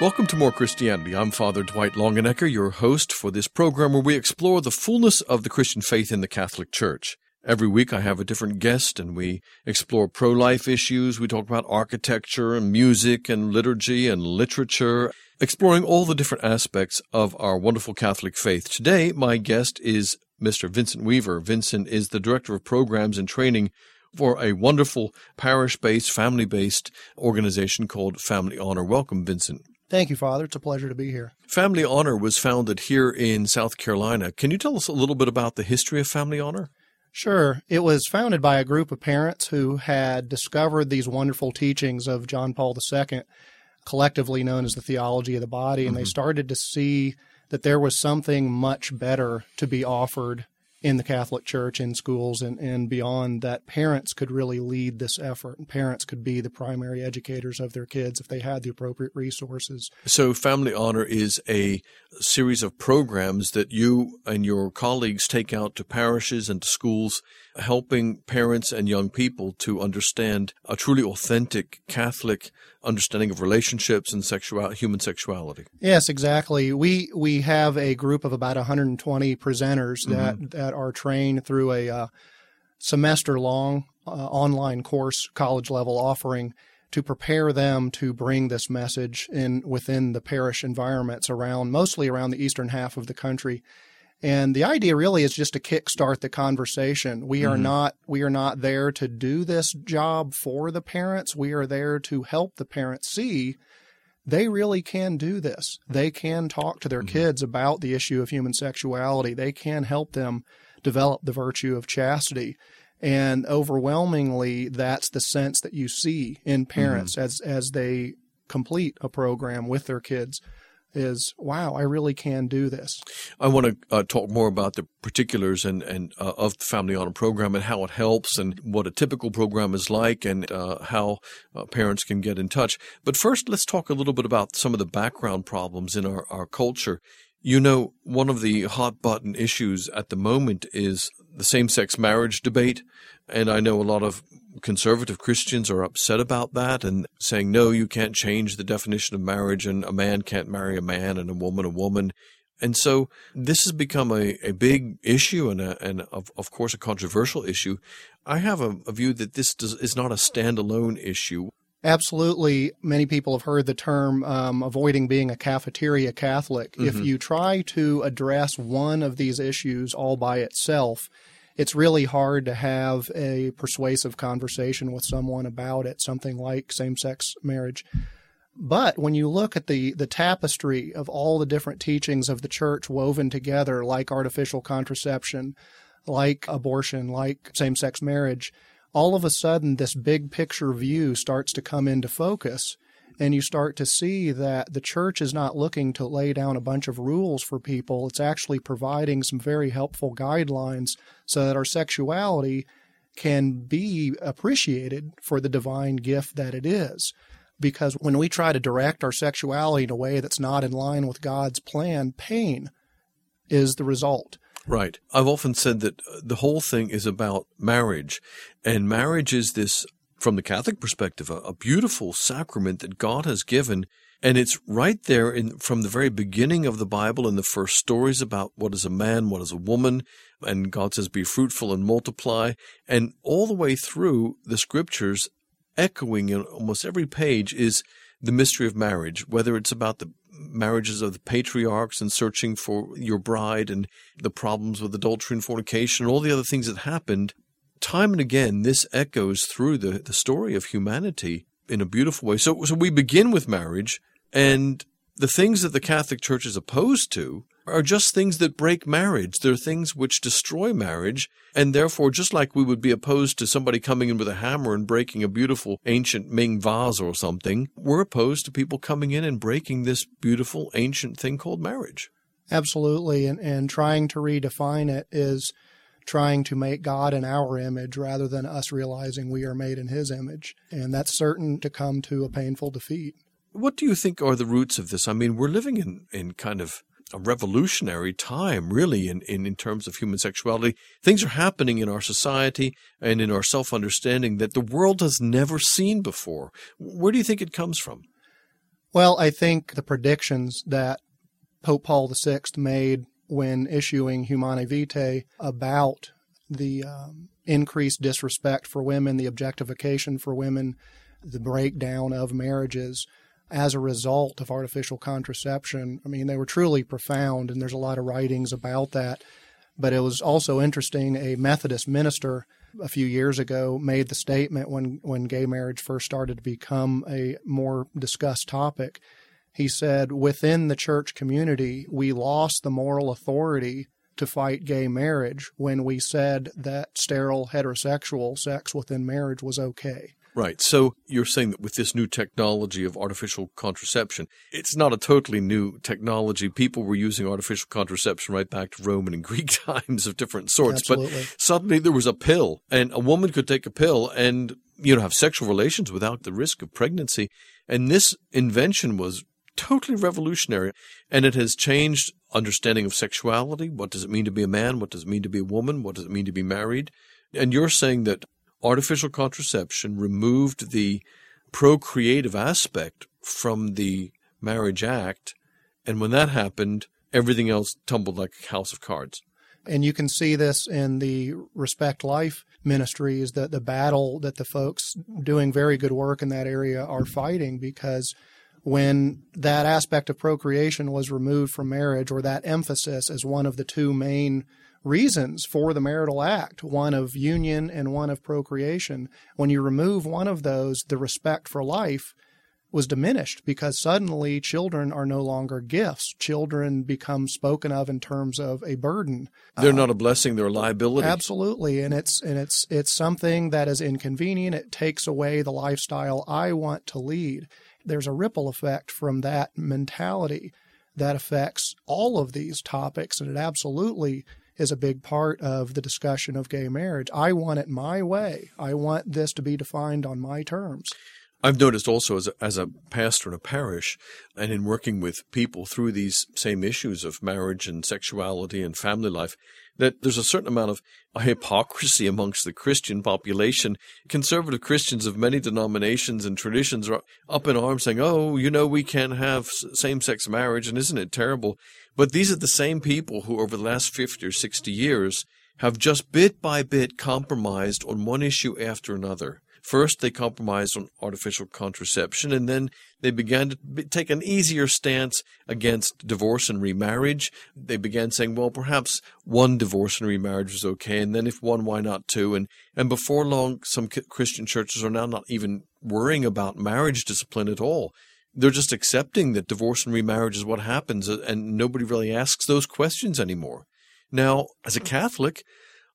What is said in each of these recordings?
Welcome to More Christianity. I'm Father Dwight Longenecker, your host for this program where we explore the fullness of the Christian faith in the Catholic Church. Every week I have a different guest and we explore pro-life issues. We talk about architecture and music and liturgy and literature, exploring all the different aspects of our wonderful Catholic faith. Today, my guest is Mr. Vincent Weaver. Vincent is the Director of Programs and Training for a wonderful parish-based, family-based organization called Family Honor. Welcome, Vincent. Thank you, Father. It's a pleasure to be here. Family Honor was founded here in South Carolina. Can you tell us a little bit about the history of Family Honor? Sure. It was founded by a group of parents who had discovered these wonderful teachings of John Paul II, collectively known as the Theology of the Body, and they started to see that there was something much better to be offered in the Catholic Church, in schools, and beyond, that parents could really lead this effort, and parents could be the primary educators of their kids if they had the appropriate resources. So Family Honor is a series of programs that you and your colleagues take out to parishes and to schools, helping parents and young people to understand a truly authentic Catholic understanding of relationships and human sexuality. Yes, exactly. We have a group of about 120 presenters that are trained through a semester-long online course, college-level offering, to prepare them to bring this message within the parish environments mostly around the eastern half of the country. And the idea really is just to kickstart the conversation. We are not there to do this job for the parents. We are there to help the parents see they really can do this. They can talk to their kids about the issue of human sexuality. They can help them develop the virtue of chastity. And overwhelmingly, that's the sense that you see in parents as they complete a program with their kids. Is, wow, I really can do this. I want to talk more about the particulars and of the Family Honor program and how it helps and what a typical program is like and how parents can get in touch. But first, let's talk a little bit about some of the background problems in our culture. You know, one of the hot-button issues at the moment is the same-sex marriage debate, and I know a lot of conservative Christians are upset about that and saying, no, you can't change the definition of marriage, and a man can't marry a man and a woman. And so this has become a big issue and, of course, a controversial issue. I have a view that this is not a standalone issue. Absolutely. Many people have heard the term avoiding being a cafeteria Catholic. If you try to address one of these issues all by itself, it's really hard to have a persuasive conversation with someone about it, something like same-sex marriage. But when you look at the tapestry of all the different teachings of the Church woven together, like artificial contraception, like abortion, like same-sex marriage, all of a sudden, this big picture view starts to come into focus, and you start to see that the Church is not looking to lay down a bunch of rules for people. It's actually providing some very helpful guidelines so that our sexuality can be appreciated for the divine gift that it is. Because when we try to direct our sexuality in a way that's not in line with God's plan, pain is the result. Right. I've often said that the whole thing is about marriage, and marriage is this, from the Catholic perspective, a beautiful sacrament that God has given, and it's right there from the very beginning of the Bible in the first stories about what is a man, what is a woman, and God says, be fruitful and multiply, and all the way through the Scriptures, echoing in almost every page is the mystery of marriage, whether it's about the marriages of the patriarchs and searching for your bride and the problems with adultery and fornication, all the other things that happened. Time and again, this echoes through the story of humanity in a beautiful way. So we begin with marriage, and the things that the Catholic Church is opposed to are just things that break marriage. They're things which destroy marriage, and therefore, just like we would be opposed to somebody coming in with a hammer and breaking a beautiful ancient Ming vase or something, we're opposed to people coming in and breaking this beautiful ancient thing called marriage. Absolutely, and trying to redefine it is trying to make God in our image rather than us realizing we are made in His image, and that's certain to come to a painful defeat. What do you think are the roots of this? I mean, we're living in kind of a revolutionary time, really, in terms of human sexuality. Things are happening in our society and in our self-understanding that the world has never seen before. Where do you think it comes from? Well, I think the predictions that Pope Paul VI made when issuing Humanae Vitae about the increased disrespect for women, the objectification for women, the breakdown of marriages as a result of artificial contraception. I mean, they were truly profound, and there's a lot of writings about that. But it was also interesting, a Methodist minister a few years ago made the statement when gay marriage first started to become a more discussed topic. He said, within the church community, we lost the moral authority to fight gay marriage when we said that sterile heterosexual sex within marriage was okay. Right. So you're saying that with this new technology of artificial contraception, it's not a totally new technology. People were using artificial contraception right back to Roman and Greek times of different sorts. Absolutely. But suddenly there was a pill, and a woman could take a pill and, you know, have sexual relations without the risk of pregnancy. And this invention was totally revolutionary, and it has changed understanding of sexuality. What does it mean to be a man? What does it mean to be a woman? What does it mean to be married? And you're saying that artificial contraception removed the procreative aspect from the marriage act, and when that happened, everything else tumbled like a house of cards. And you can see this in the Respect Life ministries, that the battle that the folks doing very good work in that area are fighting, because when that aspect of procreation was removed from marriage, or that emphasis as one of the two main reasons for the marital act, one of union and one of procreation, when you remove one of those, the respect for life was diminished, because suddenly children are no longer gifts. Children become spoken of in terms of a burden. They're not a blessing, they're a liability. Absolutely, and it's something that is inconvenient. It takes away the lifestyle I want to lead. There's a ripple effect from that mentality that affects all of these topics, and it absolutely is a big part of the discussion of gay marriage. I want it my way. I want this to be defined on my terms. I've noticed also as a pastor in a parish and in working with people through these same issues of marriage and sexuality and family life, that there's a certain amount of hypocrisy amongst the Christian population. Conservative Christians of many denominations and traditions are up in arms saying, oh, you know, we can't have same-sex marriage, and isn't it terrible? But these are the same people who over the last 50 or 60 years have just bit by bit compromised on one issue after another. First, they compromised on artificial contraception, and then they began to take an easier stance against divorce and remarriage. They began saying, well, perhaps one divorce and remarriage is okay, and then if one, why not two? And before long, some Christian churches are now not even worrying about marriage discipline at all. They're just accepting that divorce and remarriage is what happens, and nobody really asks those questions anymore. Now, as a Catholic,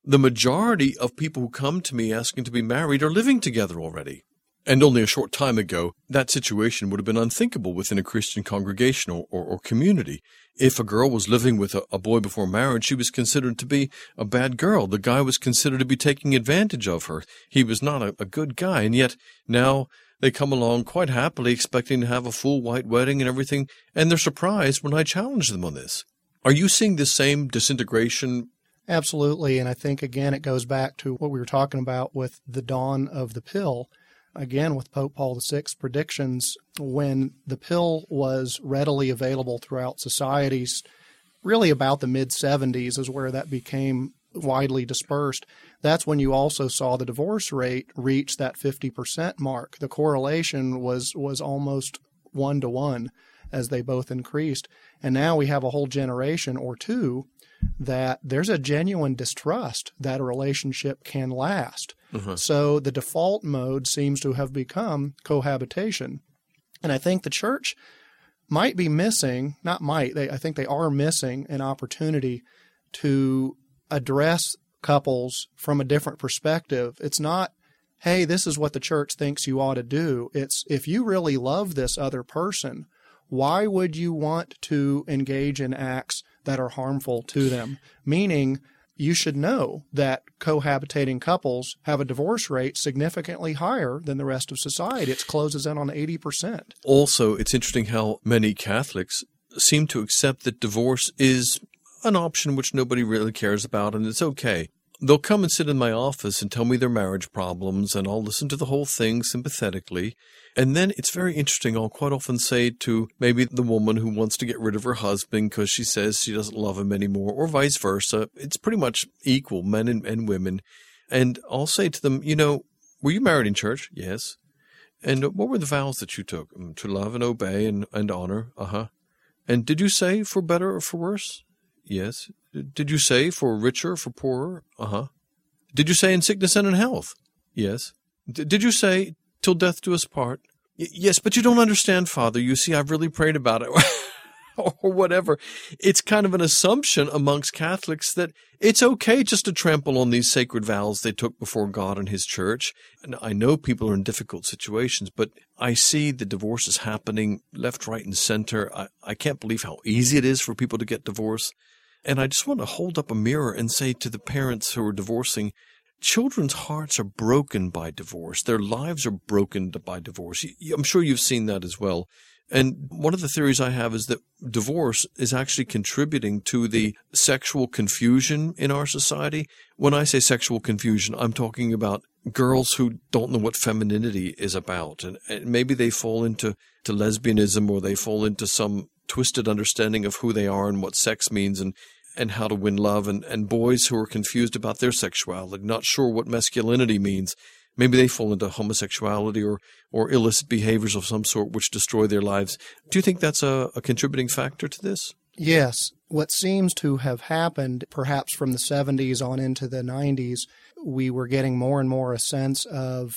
the majority of people who come to me asking to be married are living together already. And only a short time ago, that situation would have been unthinkable within a Christian congregation or community. If a girl was living with a boy before marriage, she was considered to be a bad girl. The guy was considered to be taking advantage of her. He was not a good guy, and yet now they come along quite happily expecting to have a full white wedding and everything, and they're surprised when I challenge them on this. Are you seeing the same disintegration? Absolutely, and I think, again, it goes back to what we were talking about with the dawn of the pill. Again, with Pope Paul VI's predictions, when the pill was readily available throughout societies, really about the mid-'70s is where that became widely dispersed. That's when you also saw the divorce rate reach that 50% mark. The correlation was almost 1-to-1 as they both increased. And now we have a whole generation or two that there's a genuine distrust that a relationship can last. Mm-hmm. So the default mode seems to have become cohabitation. And I think the church might be missing, I think they are missing an opportunity to address couples from a different perspective. It's not, hey, this is what the church thinks you ought to do. It's, if you really love this other person, why would you want to engage in acts that are harmful to them? Meaning, you should know that cohabitating couples have a divorce rate significantly higher than the rest of society. It closes in on 80%. Also, it's interesting how many Catholics seem to accept that divorce is an option which nobody really cares about and it's okay. They'll come and sit in my office and tell me their marriage problems, and I'll listen to the whole thing sympathetically. And then it's very interesting. I'll quite often say to maybe the woman who wants to get rid of her husband because she says she doesn't love him anymore, or vice versa. It's pretty much equal, men and women. And I'll say to them, you know, were you married in church? Yes. And what were the vows that you took? To love and obey and honor. And did you say for better or for worse? Yes. Did you say for richer, for poorer? Did you say in sickness and in health? Yes. Did you say till death do us part? Yes, but you don't understand, Father. You see, I've really prayed about it or whatever. It's kind of an assumption amongst Catholics that it's okay just to trample on these sacred vows they took before God and his church. And I know people are in difficult situations, but I see the divorces happening left, right, and center. I can't believe how easy it is for people to get divorced. And I just want to hold up a mirror and say to the parents who are divorcing, children's hearts are broken by divorce. Their lives are broken by divorce. I'm sure you've seen that as well. And one of the theories I have is that divorce is actually contributing to the sexual confusion in our society. When I say sexual confusion, I'm talking about girls who don't know what femininity is about. And maybe they fall into lesbianism, or they fall into some twisted understanding of who they are and what sex means and how to win love, and boys who are confused about their sexuality, not sure what masculinity means. Maybe they fall into homosexuality or illicit behaviors of some sort which destroy their lives. Do you think that's a contributing factor to this? Yes. What seems to have happened, perhaps from the 70s on into the 90s, we were getting more and more a sense of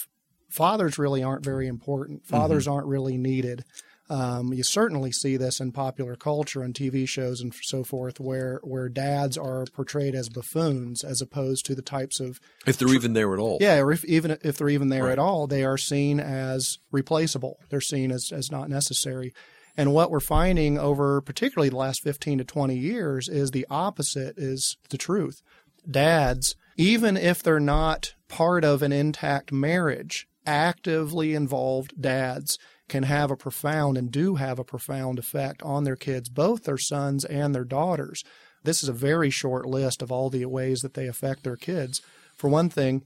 fathers really aren't very important. Fathers aren't really needed. You certainly see this in popular culture and TV shows and so forth, where dads are portrayed as buffoons as opposed to the types of – if they're even there at all. Yeah, or if they're even there at all, they are seen as replaceable. They're seen as not necessary. And what we're finding over particularly the last 15 to 20 years is the opposite is the truth. Dads, even if they're not part of an intact marriage, actively involved dads – can have a profound and do have a profound effect on their kids, both their sons and their daughters. This is a very short list of all the ways that they affect their kids. For one thing,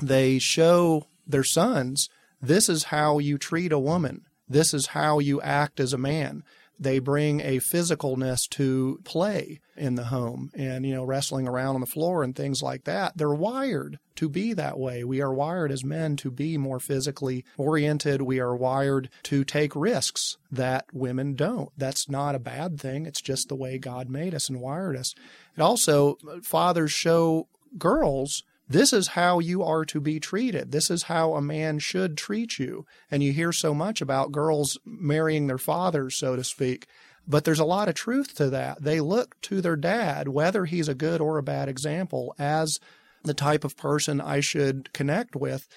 they show their sons, this is how you treat a woman. This is how you act as a man. They bring a physicalness to play in the home and, you know, wrestling around on the floor and things like that. They're wired to be that way. We are wired as men to be more physically oriented. We are wired to take risks that women don't. That's not a bad thing. It's just the way God made us and wired us. And also, fathers show girls, this is how you are to be treated. This is how a man should treat you. And you hear so much about girls marrying their fathers, so to speak. But there's a lot of truth to that. They look to their dad, whether he's a good or a bad example, as the type of person I should connect with.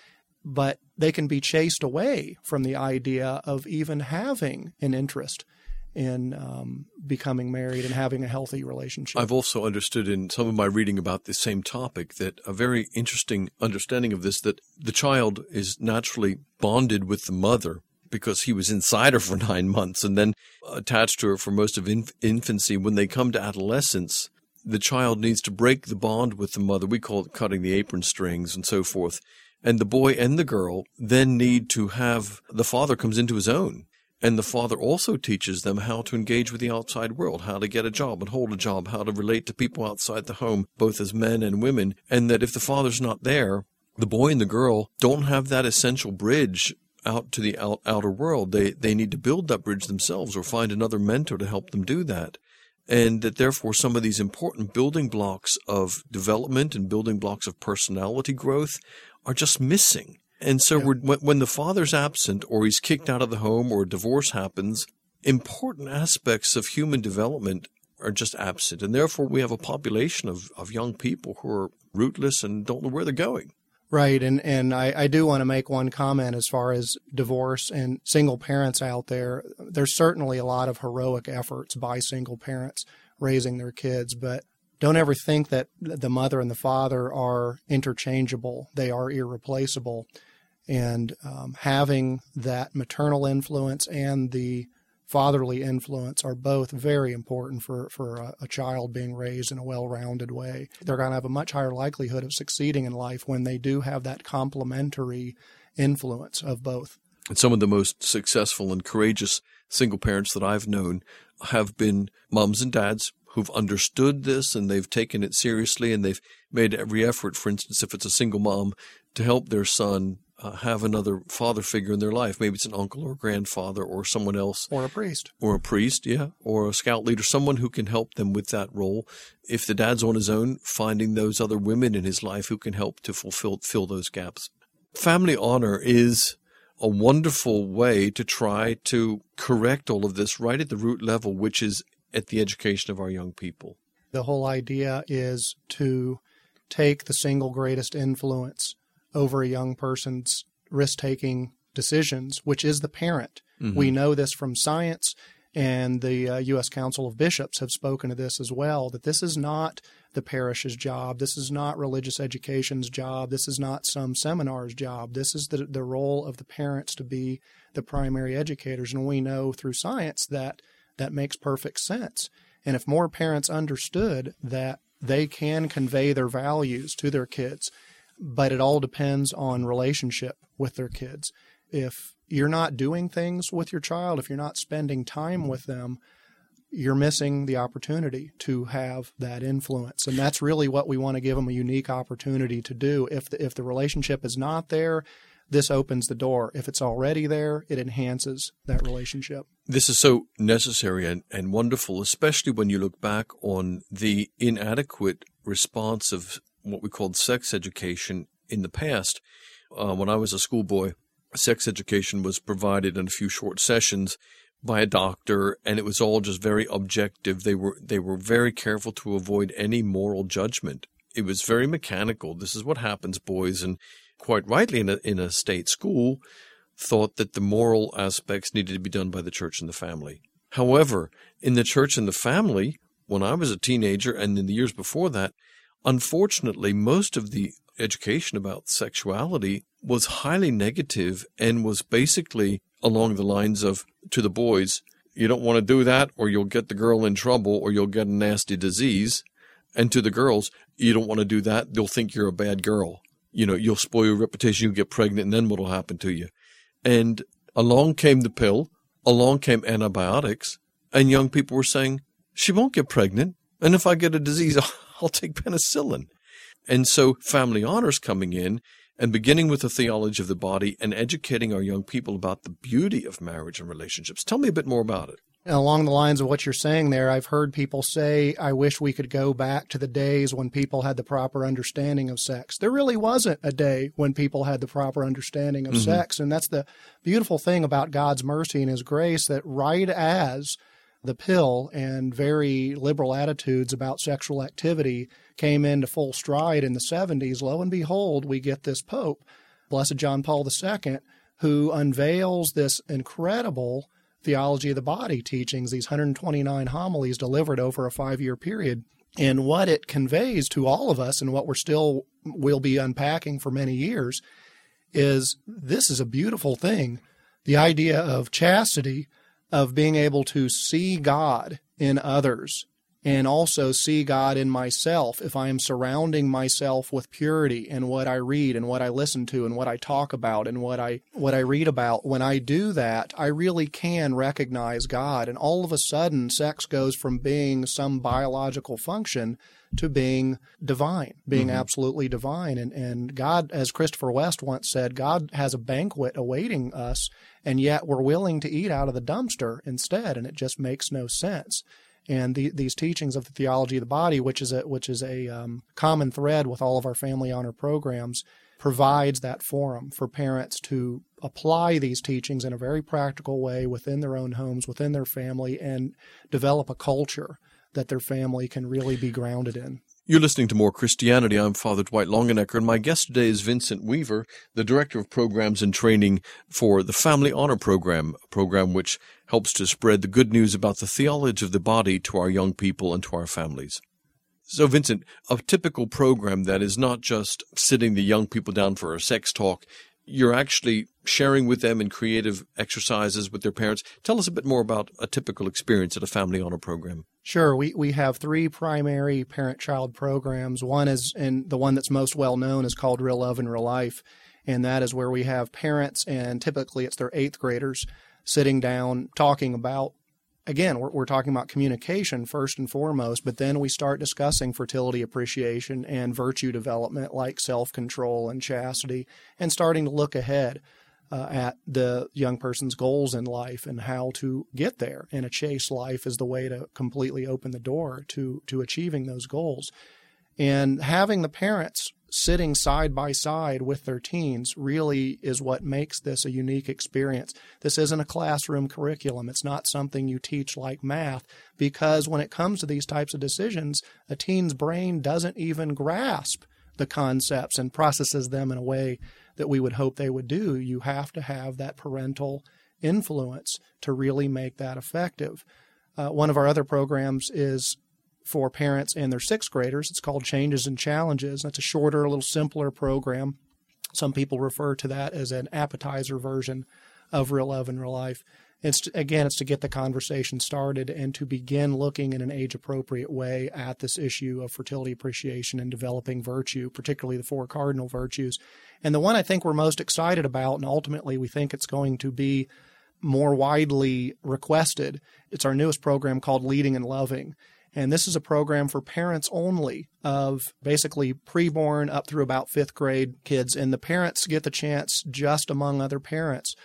But they can be chased away from the idea of even having an interest in becoming married and having a healthy relationship. I've also understood in some of my reading about this same topic that a very interesting understanding of this, that the child is naturally bonded with the mother because he was inside her for 9 months and then attached to her for most of infancy. When they come to adolescence, the child needs to break the bond with the mother. We call it cutting the apron strings and so forth. And the boy and the girl then need to have – the father comes into his own. And the father also teaches them how to engage with the outside world, how to get a job and hold a job, how to relate to people outside the home, both as men and women, and that if the father's not there, the boy and the girl don't have that essential bridge out to the outer world. They need to build that bridge themselves or find another mentor to help them do that, and that therefore some of these important building blocks of development and building blocks of personality growth are just missing. And so when the father's absent or he's kicked out of the home or a divorce happens, important aspects of human development are just absent. And therefore, we have a population of young people who are rootless and don't know where they're going. Right. And I do want to make one comment as far as divorce and single parents out there. There's certainly a lot of heroic efforts by single parents raising their kids, but don't ever think that the mother and the father are interchangeable. They are irreplaceable. And having that maternal influence and the fatherly influence are both very important for a child being raised in a well-rounded way. They're going to have a much higher likelihood of succeeding in life when they do have that complementary influence of both. And some of the most successful and courageous single parents that I've known have been moms and dads who've understood this and they've taken it seriously and they've made every effort, for instance, if it's a single mom, to help their son have another father figure in their life. Maybe it's an uncle or grandfather or someone else. Or a priest. Or a priest, yeah. Or a scout leader, someone who can help them with that role. If the dad's on his own, finding those other women in his life who can help to fill those gaps. Family honor is a wonderful way to try to correct all of this right at the root level, which is at the education of our young people. The whole idea is to take the single greatest influence over a young person's risk-taking decisions, which is the parent. Mm-hmm. We know this from science, and the U.S. Council of Bishops have spoken to this as well, that this is not the parish's job. This is not religious education's job. This is not some seminar's job. This is the role of the parents to be the primary educators. And we know through science that that makes perfect sense. And if more parents understood that they can convey their values to their kids, but it all depends on relationship with their kids. If you're not doing things with your child, if you're not spending time with them, you're missing the opportunity to have that influence. And that's really what we want to give them a unique opportunity to do. If the relationship is not there, this opens the door. If it's already there, it enhances that relationship. This is so necessary and wonderful, especially when you look back on the inadequate response of what we called sex education in the past. When I was a schoolboy, sex education was provided in a few short sessions by a doctor, and it was all just very objective. They were very careful to avoid any moral judgment. It was very mechanical. This is what happens, boys, and quite rightly in a state school, thought that the moral aspects needed to be done by the church and the family. However, in the church and the family, when I was a teenager and in the years before that, unfortunately, most of the education about sexuality was highly negative and was basically along the lines of, to the boys, you don't want to do that or you'll get the girl in trouble or you'll get a nasty disease. And to the girls, you don't want to do that. They'll think you're a bad girl. You know, you'll spoil your reputation, you'll get pregnant, and then what'll happen to you? And along came the pill, along came antibiotics, and young people were saying, she won't get pregnant, and if I get a disease, I'll take penicillin. And so family honors coming in and beginning with the theology of the body and educating our young people about the beauty of marriage and relationships. Tell me a bit more about it. And along the lines of what you're saying there, I've heard people say, I wish we could go back to the days when people had the proper understanding of sex. There really wasn't a day when people had the proper understanding of mm-hmm. sex. And that's the beautiful thing about God's mercy and his grace, that right as the pill and very liberal attitudes about sexual activity came into full stride in the 70s, lo and behold, we get this Pope, Blessed John Paul II, who unveils this incredible theology of the body teachings, these 129 homilies delivered over a 5-year period. And what it conveys to all of us and what we'll be unpacking for many years is this is a beautiful thing. The idea of chastity, of being able to see God in others and also see God in myself if I am surrounding myself with purity in what I read and what I listen to and what I talk about and what I read about. When I do that, I really can recognize God. And all of a sudden, sex goes from being some biological function to being divine, being mm-hmm. absolutely divine. And God, as Christopher West once said, God has a banquet awaiting us, and yet we're willing to eat out of the dumpster instead, and it just makes no sense. And these teachings of the theology of the body, which is a common thread with all of our family honor programs, provides that forum for parents to apply these teachings in a very practical way within their own homes, within their family, and develop a culture that their family can really be grounded in. You're listening to More Christianity. I'm Father Dwight Longenecker, and my guest today is Vincent Weaver, the Director of Programs and Training for the Family Honor Program, a program which helps to spread the good news about the theology of the body to our young people and to our families. So, Vincent, a typical program that is not just sitting the young people down for a sex talk you're actually sharing with them in creative exercises with their parents. Tell us a bit more about a typical experience at a Family Honor program. Sure. We have three primary parent-child programs. One is, and the one that's most well-known is called Real Love in Real Life, and that is where we have parents, and typically it's their eighth graders, sitting down talking about, again, we're talking about communication first and foremost, but then we start discussing fertility appreciation and virtue development like self-control and chastity, and starting to look ahead at the young person's goals in life and how to get there. And a chaste life is the way to completely open the door to achieving those goals. And having the parents sitting side by side with their teens really is what makes this a unique experience. This isn't a classroom curriculum. It's not something you teach like math, because when it comes to these types of decisions, a teen's brain doesn't even grasp the concepts and processes them in a way that we would hope they would do. You have to have that parental influence to really make that effective. One of our other programs is for parents and their sixth graders. It's called Changes and Challenges. That's a shorter, a little simpler program. Some people refer to that as an appetizer version of Real Love in Real Life. It's to get the conversation started and to begin looking in an age-appropriate way at this issue of fertility appreciation and developing virtue, particularly the four cardinal virtues. And the one I think we're most excited about, and ultimately we think it's going to be more widely requested, it's our newest program called Leading and Loving. And this is a program for parents only of basically preborn up through about fifth grade kids. And the parents get the chance, just among other parents,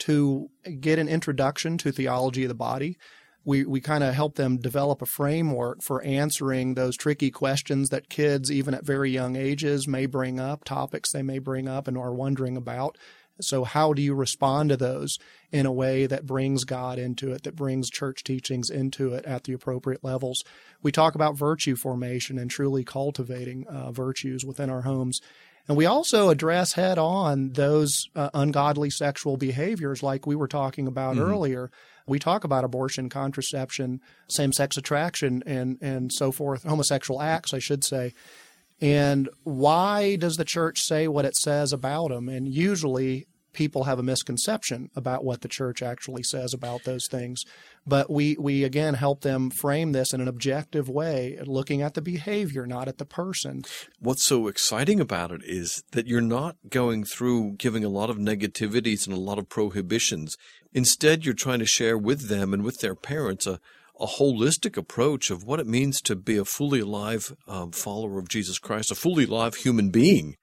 to get an introduction to theology of the body. We kind of help them develop a framework for answering those tricky questions that kids, even at very young ages, may bring up, topics they may bring up and are wondering about. So how do you respond to those in a way that brings God into it, that brings church teachings into it at the appropriate levels? We talk about virtue formation and truly cultivating virtues within our homes. And we also address head-on those ungodly sexual behaviors like we were talking about earlier. We talk about abortion, contraception, same-sex attraction, and so forth, homosexual acts, I should say. And why does the church say what it says about them? And usually people have a misconception about what the church actually says about those things. But we again, help them frame this in an objective way, looking at the behavior, not at the person. What's so exciting about it is that you're not going through giving a lot of negativities and a lot of prohibitions. Instead, you're trying to share with them and with their parents a holistic approach of what it means to be a fully alive follower of Jesus Christ, a fully alive human being.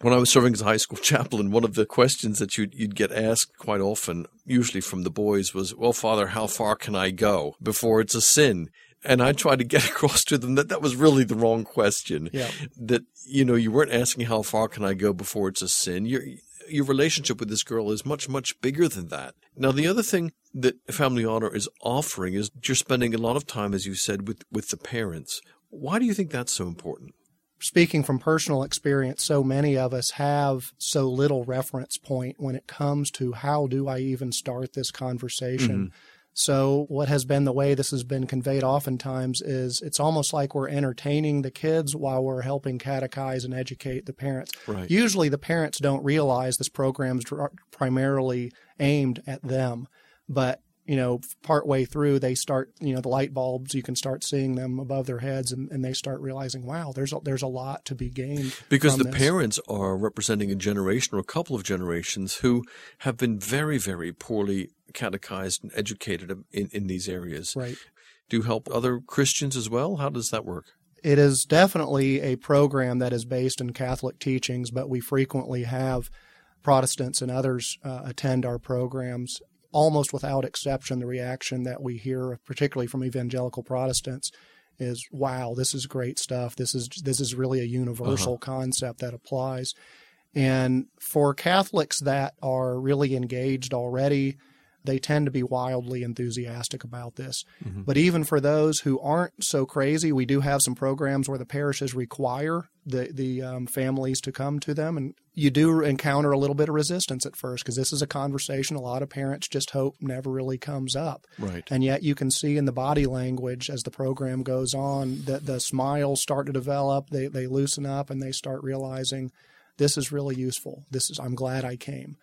When I was serving as a high school chaplain, one of the questions that you'd get asked quite often, usually from the boys, was, well, Father, how far can I go before it's a sin? And I tried to get across to them that was really the wrong question, that you weren't asking how far can I go before it's a sin. Your relationship with this girl is much, much bigger than that. Now, the other thing that Family Honor is offering is you're spending a lot of time, as you said, with the parents. Why do you think that's so important? Speaking from personal experience, so many of us have so little reference point when it comes to how do I even start this conversation. So what has been the way this has been conveyed oftentimes is it's almost like we're entertaining the kids while we're helping catechize and educate the parents. Right. Usually the parents don't realize this program's primarily aimed at them. But, partway through they start, the light bulbs, you can start seeing them above their heads and they start realizing, wow, there's a lot to be gained. Because the parents are representing a generation or a couple of generations who have been very, very poorly catechized and educated in these areas. Right. Do you help other Christians as well? How does that work? It is definitely a program that is based in Catholic teachings, but we frequently have Protestants and others attend our programs. Almost without exception, the reaction that we hear, particularly from evangelical Protestants, is, wow, this is great stuff. This is really a universal concept that applies. And for Catholics that are really engaged already, they tend to be wildly enthusiastic about this. But even for those who aren't so crazy, we do have some programs where the parishes require the families to come to them. And you do encounter a little bit of resistance at first because this is a conversation a lot of parents just hope never really comes up. Right. And yet you can see in the body language as the program goes on that the smiles start to develop, they loosen up, and they start realizing this is really useful. I'm glad I came.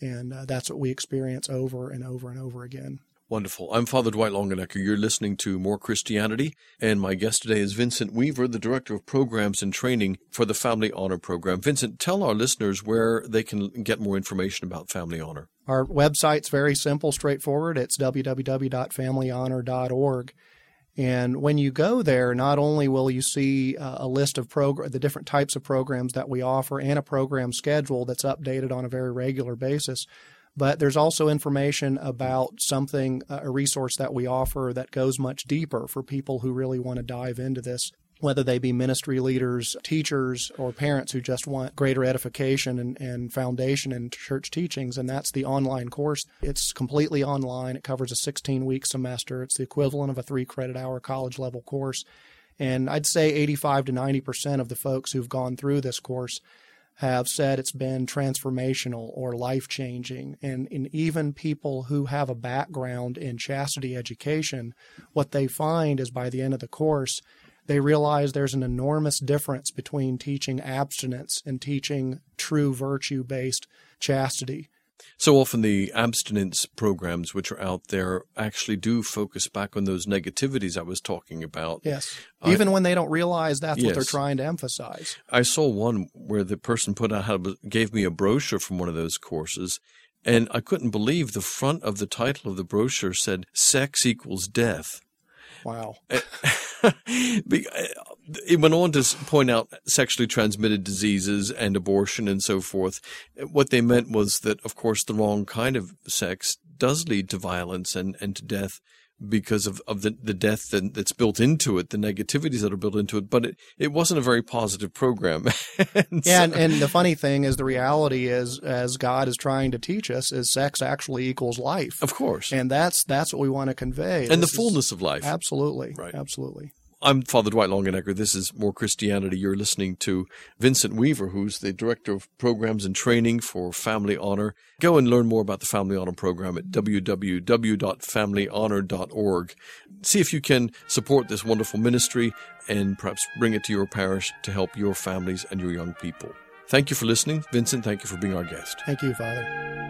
And that's what we experience over and over and over again. Wonderful. I'm Father Dwight Longenecker. You're listening to More Christianity, and my guest today is Vincent Weaver, the Director of Programs and Training for the Family Honor Program. Vincent, tell our listeners where they can get more information about Family Honor. Our website's very simple, straightforward. It's www.familyhonor.org. And when you go there, not only will you see a list of the different types of programs that we offer and a program schedule that's updated on a very regular basis, but there's also information about a resource that we offer that goes much deeper for people who really want to dive into this, whether they be ministry leaders, teachers, or parents who just want greater edification and foundation in church teachings, and that's the online course. It's completely online. It covers a 16-week semester. It's the equivalent of a 3-credit-hour college-level course, and I'd say 85 to 90% of the folks who've gone through this course have said it's been transformational or life-changing. And even people who have a background in chastity education, what they find is by the end of the course, they realize there's an enormous difference between teaching abstinence and teaching true virtue-based chastity. So often the abstinence programs which are out there actually do focus back on those negativities I was talking about. Yes, even when they don't realize that's what they're trying to emphasize. I saw one where the person gave me a brochure from one of those courses, and I couldn't believe the front of the title of the brochure said, "Sex Equals Death." Wow. It went on to point out sexually transmitted diseases and abortion and so forth. What they meant was that, of course, the wrong kind of sex does lead to violence and to death because of the death that's built into it, the negativities that are built into it. But it wasn't a very positive program. And the funny thing is the reality is, as God is trying to teach us, is sex actually equals life. Of course. And that's what we want to convey. And the fullness of life. Absolutely. Right. Absolutely. I'm Father Dwight Longenecker. This is More Christianity. You're listening to Vincent Weaver, who's the Director of Programs and Training for Family Honor. Go and learn more about the Family Honor program at www.familyhonor.org. See if you can support this wonderful ministry and perhaps bring it to your parish to help your families and your young people. Thank you for listening. Vincent, thank you for being our guest. Thank you, Father.